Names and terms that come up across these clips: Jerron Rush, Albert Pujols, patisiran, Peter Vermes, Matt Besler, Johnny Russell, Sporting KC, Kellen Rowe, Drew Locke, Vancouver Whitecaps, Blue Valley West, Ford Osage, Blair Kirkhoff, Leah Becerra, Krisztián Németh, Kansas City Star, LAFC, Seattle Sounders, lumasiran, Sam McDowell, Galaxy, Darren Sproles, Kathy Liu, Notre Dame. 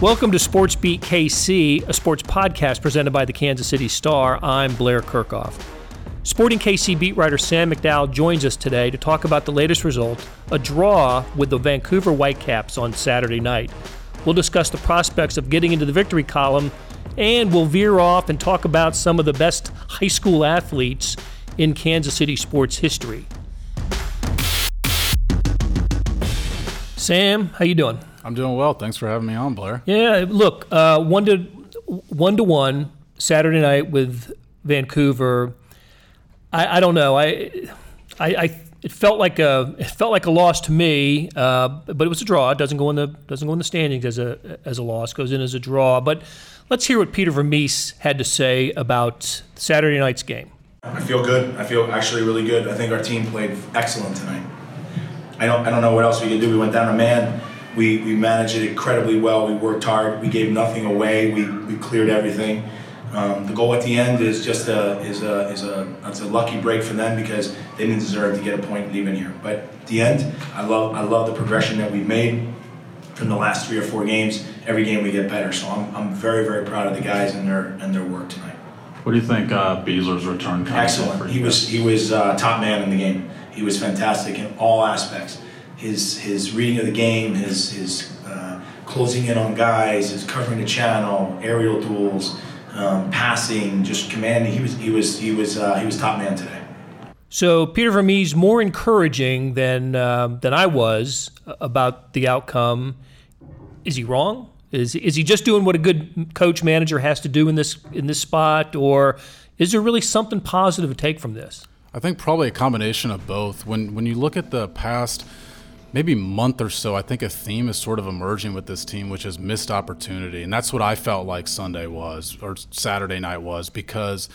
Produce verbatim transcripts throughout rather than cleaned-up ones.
Welcome to Sports Beat K C, a sports podcast presented by the Kansas City Star. I'm Blair Kirkhoff. Sporting K C beat writer Sam McDowell joins us today to talk about the latest result, a draw with the Vancouver Whitecaps on Saturday night. We'll discuss the prospects of getting into the victory column, and we'll veer off and talk about some of the best high school athletes in Kansas City sports history. Sam, how you doing? I'm doing well. Thanks for having me on, Blair. Yeah, look, uh, one to one to one Saturday night with Vancouver. I, I don't know. I, I, I, it felt like a it felt like a loss to me, uh, but it was a draw. It doesn't go in the doesn't go in the standings as a as a loss. It goes in as a draw. But let's hear what Peter Vermes had to say about Saturday night's game. I feel good. I feel actually really good. I think our team played excellent tonight. I don't I don't know what else we could do. We went down a man. We we managed it incredibly well. We worked hard. We gave nothing away. We we cleared everything. Um, the goal at the end is just a is a is a it's a lucky break for them because they didn't deserve to get a point leaving here. But at the end, I love I love the progression that we've made from the last three or four games. Every game we get better. So I'm I'm very very proud of the guys and their and their work tonight. What do you think uh, Besler's return? Excellent. For he was he was uh, top man in the game. He was fantastic in all aspects. His his reading of the game, his his uh, closing in on guys, his covering the channel, aerial duels. Um, passing, just commanding. He was he was he was uh, he was top man today. So Peter Vermes more encouraging than uh, than I was about the outcome. Is he wrong? Is is he just doing what a good coach manager has to do in this in this spot, or is there really something positive to take from this? I think probably a combination of both. When when you look at the past maybe month or so, I think a theme is sort of emerging with this team, which is missed opportunity. And that's what I felt like Sunday was, or Saturday night was, because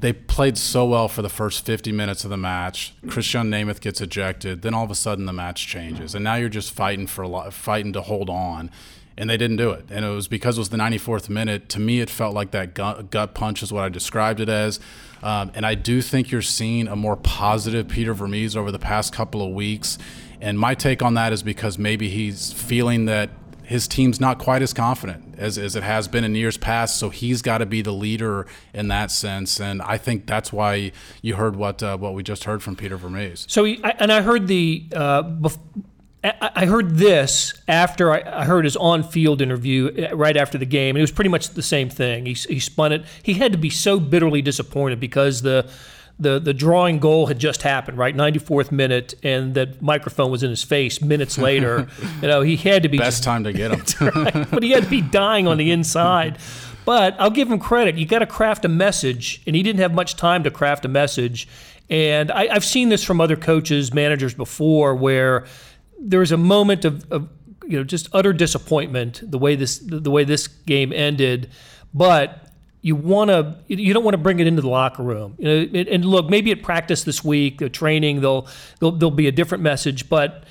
they played so well for the first fifty minutes of the match. Krisztián Németh gets ejected. Then all of a sudden the match changes. And now you're just fighting for a lot, fighting to hold on. And they didn't do it. And it was because it was the ninety-fourth minute. To me, it felt like that gut, gut punch is what I described it as. Um, and I do think you're seeing a more positive Peter Vermes over the past couple of weeks. And my take on that is because maybe he's feeling that his team's not quite as confident as, as it has been in years past, so he's got to be the leader in that sense. And I think that's why you heard what uh, what we just heard from Peter Vermes. So, he, I, and I heard the uh, bef- I heard this after I, I heard his on-field interview right after the game, and it was pretty much the same thing. He he spun it. He had to be so bitterly disappointed because the. The the drawing goal had just happened, right? ninety-fourth minute, and that microphone was in his face minutes later. You know, he had to be best just, time to get him, right? But he had to be dying on the inside. But I'll give him credit. You got to craft a message, and he didn't have much time to craft a message. And I, I've seen this from other coaches, managers before, where there was a moment of, of you know just utter disappointment the way this the way this game ended, but. You want to. You don't want to bring it into the locker room. You know, and look, maybe at practice this week, the training, they'll, they'll, there'll be a different message. But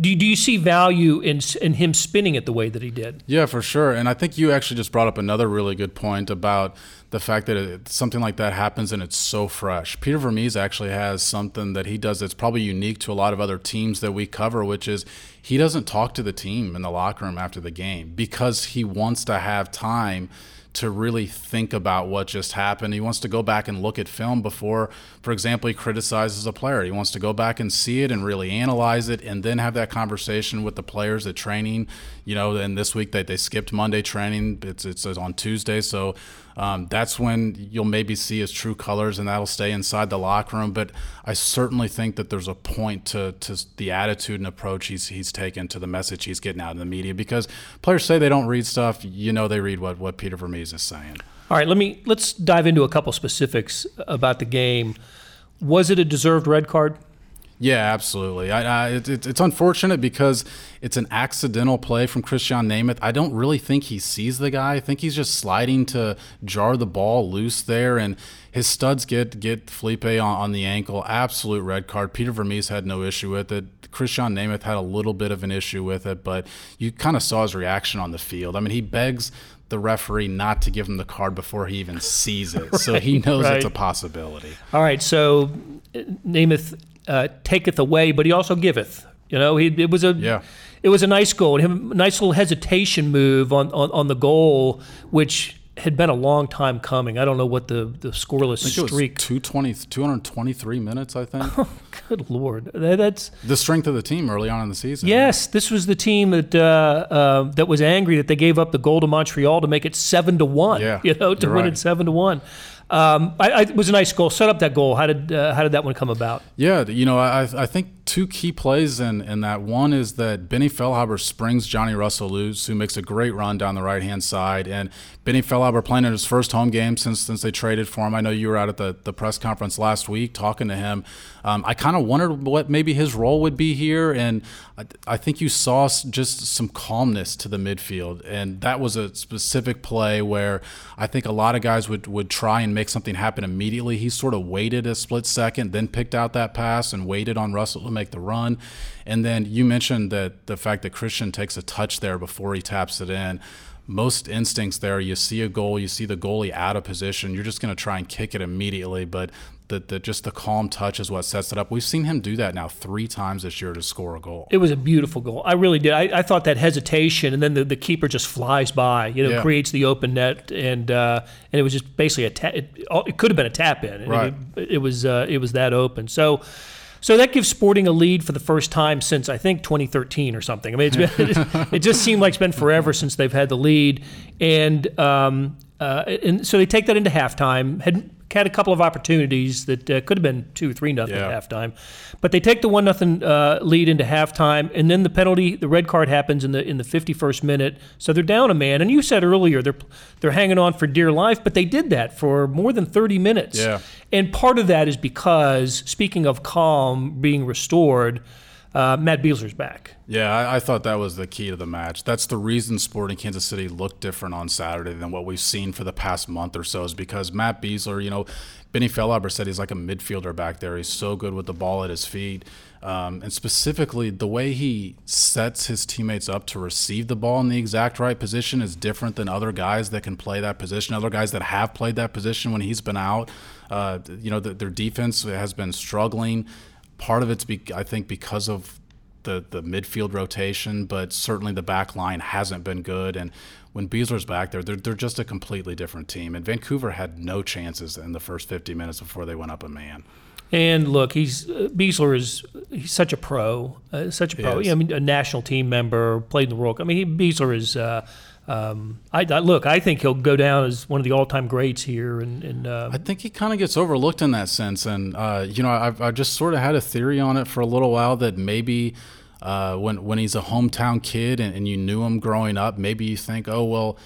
do do you see value in in him spinning it the way that he did? Yeah, for sure. And I think you actually just brought up another really good point about the fact that it, something like that happens and it's so fresh. Peter Vermes actually has something that he does that's probably unique to a lot of other teams that we cover, which is he doesn't talk to the team in the locker room after the game because he wants to have time to really think about what just happened. He wants to go back and look at film before, for example, he criticizes a player. He wants to go back and see it and really analyze it and then have that conversation with the players at training. You know, and this week they, they skipped Monday training. It's, it's on Tuesday. So um, that's when you'll maybe see his true colors, and that'll stay inside the locker room. But I certainly think that there's a point to, to the attitude and approach he's, he's taken to the message he's getting out in the media, because players say they don't read stuff. You know, they read what, what Peter Vermes is saying. All right, let me let's dive into a couple specifics about the game. Was it a deserved red card? Yeah, absolutely. I, I, it, it's unfortunate because it's an accidental play from Krisztián Németh. I don't really think he sees the guy. I think he's just sliding to jar the ball loose there, and his studs get get Felipe on, on the ankle. Absolute red card. Peter Vermes had no issue with it. Krisztián Németh had a little bit of an issue with it, but you kind of saw his reaction on the field. I mean, he begs the referee not to give him the card before he even sees it. Right, so he knows right. It's a possibility. All right, so Németh uh, taketh away, but he also giveth, You know, he it was a yeah. it was a nice goal, and a nice little hesitation move on, on, on the goal, which had been a long time coming. I don't know what the, the scoreless I think streak. It was two hundred twenty-three minutes, I think. Oh, good Lord. That, that's the strength of the team early on in the season. Yes, right? This was the team that uh, uh, that was angry that they gave up the goal to Montreal to make it seven to one. Yeah, you know, to win right. it seven to one. Um, I, I, it was a nice goal. Set up that goal. How did uh, how did that one come about? Yeah, you know, I I think two key plays in, in that. One is that Benny Feilhaber springs Johnny Russell loose, who makes a great run down the right-hand side. And Benny Feilhaber playing in his first home game since since they traded for him. I know you were out at the, the press conference last week talking to him. Um, I kind of wondered what maybe his role would be here. And I, I think you saw just some calmness to the midfield. And that was a specific play where I think a lot of guys would, would try and make something happen immediately. He sort of waited a split second, then picked out that pass and waited on Russell to make the run. And then you mentioned that the fact that Krisztián takes a touch there before he taps it in. Most instincts there, you see a goal, you see the goalie out of position, you're just going to try and kick it immediately. But the, the, just the calm touch is what sets it up. We've seen him do that now three times this year to score a goal. It was a beautiful goal. I really did. I, I thought that hesitation, and then the, the keeper just flies by, you know, yeah. creates the open net, and uh, and it was just basically a ta- it, it could have been a tap in. Right. It, it was uh, it was that open. So. So that gives Sporting a lead for the first time since, I think, twenty thirteen or something. I mean, it's been, it just seemed like it's been forever since they've had the lead. And um, uh, and so they take that into halftime. Had had a couple of opportunities that uh, could have been two, three nothing yeah. at halftime. But they take the one nothing uh, lead into halftime, and then the penalty, the red card happens in the in the fifty-first minute. So they're down a man. And you said earlier they're they're hanging on for dear life, but they did that for more than thirty minutes. Yeah. And part of that is because, speaking of calm being restored, uh, Matt Besler's back. Yeah, I, I thought that was the key to the match. That's the reason Sporting Kansas City looked different on Saturday than what we've seen for the past month or so, is because Matt Besler, you know, Benny Feilhaber said he's like a midfielder back there. He's so good with the ball at his feet. Um, and specifically, the way he sets his teammates up to receive the ball in the exact right position is different than other guys that can play that position, other guys that have played that position when he's been out. Uh, you know, the, their defense has been struggling. Part of it's, be, I think, because of the, the midfield rotation, but certainly the back line hasn't been good. And when Besler's back there, they're, they're just a completely different team. And Vancouver had no chances in the first fifty minutes before they went up a man. And look, he's uh, Besler is he's such a pro, uh, such a pro. Yeah, I mean, a national team member, played in the World Cup. I mean, he, Besler is. Uh, Um, I, I look. I think he'll go down as one of the all-time greats here, and, and uh, I think he kind of gets overlooked in that sense. And uh, you know, I've I just sort of had a theory on it for a little while that maybe uh, when when he's a hometown kid and, and you knew him growing up, maybe you think, oh well,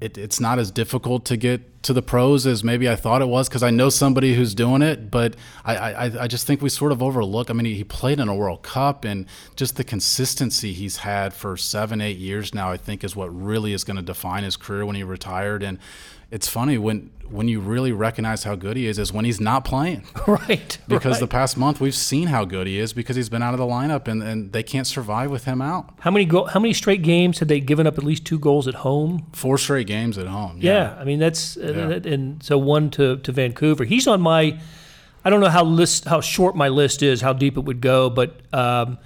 it, it's not as difficult to get to the pros as maybe I thought it was, because I know somebody who's doing it. But I, I I just think we sort of overlook. I mean, he, he played in a World Cup, and just the consistency he's had for seven, eight years now, I think, is what really is going to define his career when he retired. And it's funny, when when you really recognize how good he is is when he's not playing. Right. Because right. the past month we've seen how good he is because he's been out of the lineup, and, and they can't survive with him out. How many go- how many straight games had they given up at least two goals at home? Four straight games at home. Yeah. yeah I mean, that's uh, yeah. – that, and so one to, to Vancouver. He's on my – I don't know how list how short my list is, how deep it would go, but um,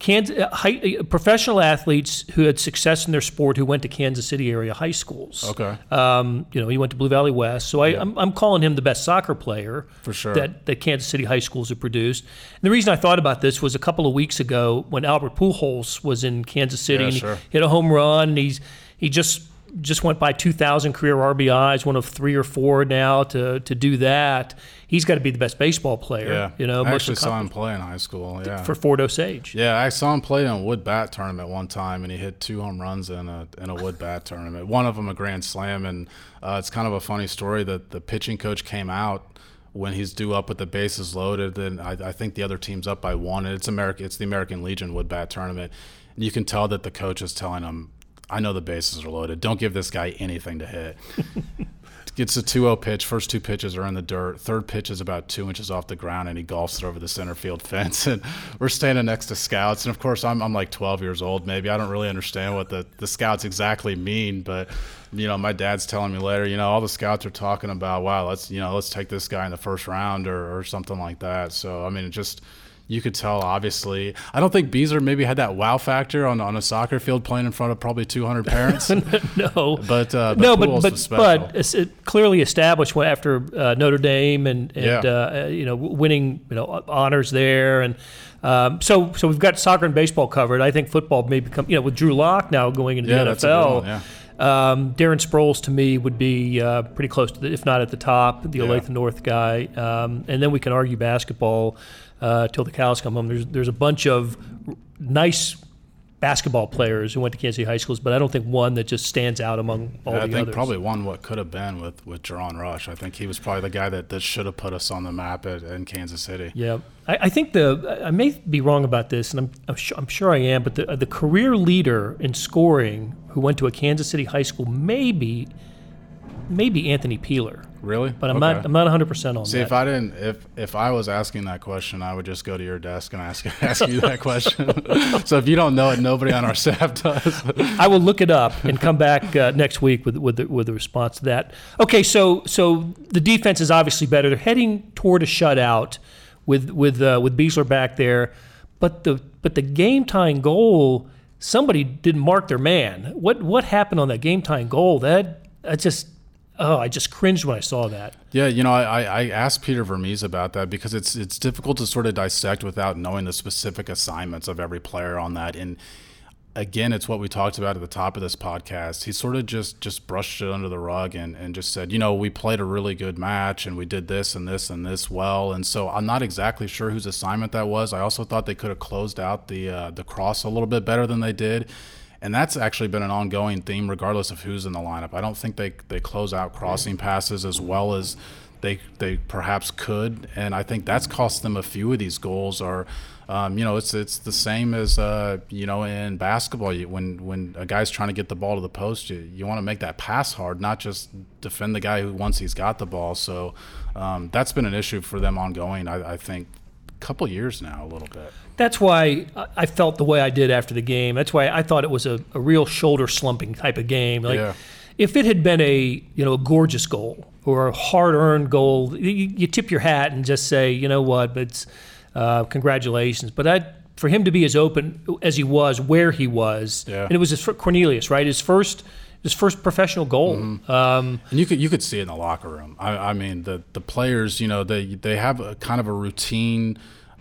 Kansas, uh, high, uh, professional athletes who had success in their sport who went to Kansas City area high schools. Okay. Um, you know, he went to Blue Valley West. So I, yeah. I'm, I'm calling him the best soccer player for sure that, that Kansas City high schools have produced. And the reason I thought about this was a couple of weeks ago when Albert Pujols was in Kansas City yeah, and sure. he hit a home run. And he's he just just went by two thousand career R B Is, one of three or four now to to do that. He's got to be the best baseball player. Yeah. You know, I actually saw him play in high school. Yeah. For Ford Osage. Yeah, I saw him play in a wood bat tournament one time, and he hit two home runs in a in a wood bat tournament. One of them a grand slam, and uh, it's kind of a funny story that the pitching coach came out when he's due up with the bases loaded, and I, I think the other team's up by one. And it's America. It's the American Legion wood bat tournament, and you can tell that the coach is telling him, "I know the bases are loaded. Don't give this guy anything to hit." Gets a two oh pitch. First two pitches are in the dirt. Third pitch is about two inches off the ground, and he golfs it over the center field fence. And we're standing next to scouts. And, of course, I'm I'm like twelve years old maybe. I don't really understand what the, the scouts exactly mean. But, you know, my dad's telling me later, you know, all the scouts are talking about, wow, let's, you know, let's take this guy in the first round or, or something like that. So, I mean, it just – you could tell, obviously. I don't think Beezer maybe had that wow factor on, on a soccer field playing in front of probably two hundred parents. no. But, uh, but no, Pujols but, was special. But it clearly established after uh, Notre Dame and, and yeah. uh, you know, winning you know honors there. And um, so so we've got soccer and baseball covered. I think football may become, you know, with Drew Locke now going into yeah, the N F L. That's a good one, yeah. Um, Darren Sproles, to me, would be uh, pretty close to, the, if not at the top, the yeah. Olathe North guy. Um, and then we can argue basketball uh, till the cows come home. There's there's a bunch of nice basketball players who went to Kansas City high schools, but I don't think one that just stands out among all yeah, the others. I think others. Probably one what could have been with, with Jerron Rush. I think he was probably the guy that, that should have put us on the map at, in Kansas City. Yeah. I, I think the – I may be wrong about this, and I'm I'm, sh- I'm sure I am, but the, the career leader in scoring – who went to a Kansas City high school, maybe maybe Anthony Peeler. Really? But I'm okay. not I'm not one hundred percent on See, that. See, if I didn't if if I was asking that question, I would just go to your desk and ask ask you that question. So if you don't know it, nobody on our staff does. I will look it up and come back uh, next week with with the, with a response to that. Okay, so so the defense is obviously better. They're heading toward a shutout with with uh, with Besler back there, but the but the game tying goal, somebody didn't mark their man. What what happened on that game-tying goal? That I just oh, I just cringed when I saw that. Yeah, you know, I, I asked Peter Vermes about that because it's it's difficult to sort of dissect without knowing the specific assignments of every player on that. And again, it's what we talked about at the top of this podcast. He sort of just just brushed it under the rug and, and just said, you know, we played a really good match and we did this and this and this well. And so I'm not exactly sure whose assignment that was. I also thought they could have closed out the uh, the cross a little bit better than they did. And that's actually been an ongoing theme regardless of who's in the lineup. I don't think they, they close out crossing passes as well as they they perhaps could. And I think that's cost them a few of these goals. Or Um, you know, it's it's the same as, uh, you know, in basketball. You, when, when a guy's trying to get the ball to the post, you, you want to make that pass hard, not just defend the guy who once he's got the ball. So um, that's been an issue for them ongoing, I, I think, a couple years now, a little bit. That's why I felt the way I did after the game. That's why I thought it was a, a real shoulder slumping type of game. Like, yeah. If it had been a, you know, a gorgeous goal or a hard-earned goal, you, you tip your hat and just say, you know what, but it's – Uh, congratulations. But I, for him to be as open as he was, where he was, yeah. and it was his first, Cornelius, right? His first his first professional goal. Mm-hmm. Um, and you could you could see it in the locker room. I, I mean, the, the players, you know, they, they have a kind of a routine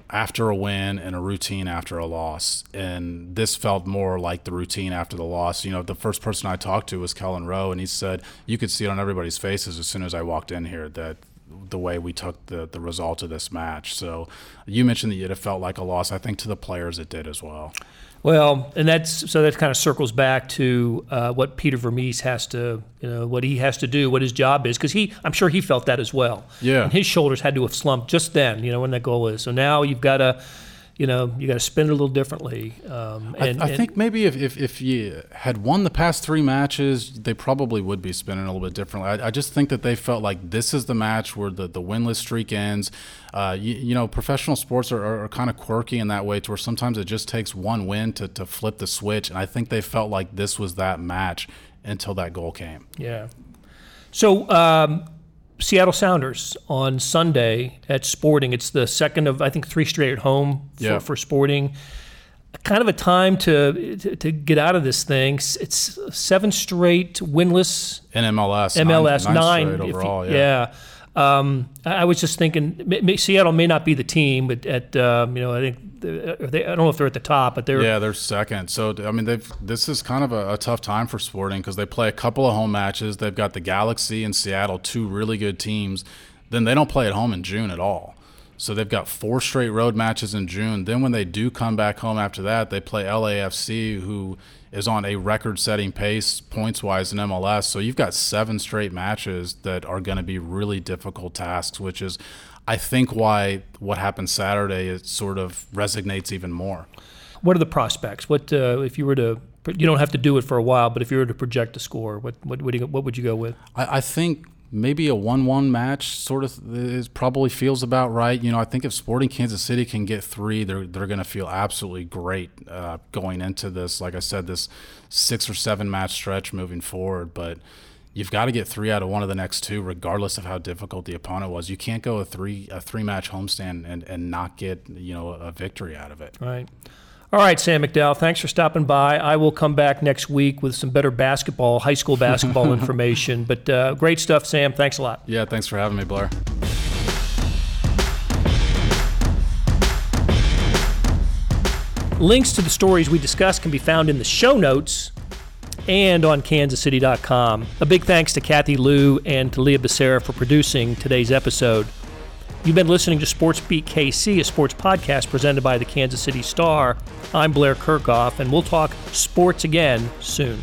after a win and a routine after a loss. And this felt more like the routine after the loss. You know, the first person I talked to was Kellen Rowe, and he said, you could see it on everybody's faces as soon as I walked in here that the way we took the, the result of this match. So you mentioned that it felt like a loss. I think to the players it did as well. Well, and that's so that kind of circles back to uh, what Peter Vermes has to, you know, what he has to do, what his job is, because he, I'm sure he felt that as well. Yeah. And his shoulders had to have slumped just then, you know, when that goal is. So now you've got to, you know, you got to spin it a little differently. Um, and, I, I and think maybe if, if, if you had won the past three matches, they probably would be spinning a little bit differently. I, I just think that they felt like this is the match where the, the winless streak ends. Uh, you, you know, professional sports are, are, are kind of quirky in that way to where sometimes it just takes one win to, to flip the switch. And I think they felt like this was that match until that goal came. Yeah. So, um, Seattle Sounders on Sunday at Sporting. It's the second of, I think, three straight at home for, yeah. for Sporting. Kind of a time to, to to get out of this thing. It's seven straight winless. And M L S. M L S, nine. nine, nine straight overall, you, yeah. yeah. Um, I was just thinking, Seattle may not be the team, but at, um, you know, I think, they, I don't know if they're at the top, but they're. Yeah, they're second. So, I mean, they've this is kind of a, a tough time for Sporting because they play a couple of home matches. They've got the Galaxy and Seattle, two really good teams. Then they don't play at home in June at all. So they've got four straight road matches in June. Then when they do come back home after that, they play L A F C, who is on a record-setting pace points-wise in M L S. So you've got seven straight matches that are going to be really difficult tasks, which is, I think, why what happened Saturday, it sort of resonates even more. What are the prospects? What uh, if you were to – you don't have to do it for a while, but if you were to project a score, what what would you, what would you go with? I, I think – maybe a one one match sort of is probably feels about right. You know, I think if Sporting Kansas City can get three, they're they're going to feel absolutely great uh, going into this. Like I said, this six or seven match stretch moving forward. But you've got to get three out of one of the next two, regardless of how difficult the opponent was. You can't go a three a three match homestand and, and not get, you know, a victory out of it. Right. All right, Sam McDowell, thanks for stopping by. I will come back next week with some better basketball, high school basketball information. But uh, great stuff, Sam. Thanks a lot. Yeah, thanks for having me, Blair. Links to the stories we discussed can be found in the show notes and on kansas city dot com. A big thanks to Kathy Liu and to Leah Becerra for producing today's episode. You've been listening to Sports Beat K C, a sports podcast presented by the Kansas City Star. I'm Blair Kirkhoff, and we'll talk sports again soon.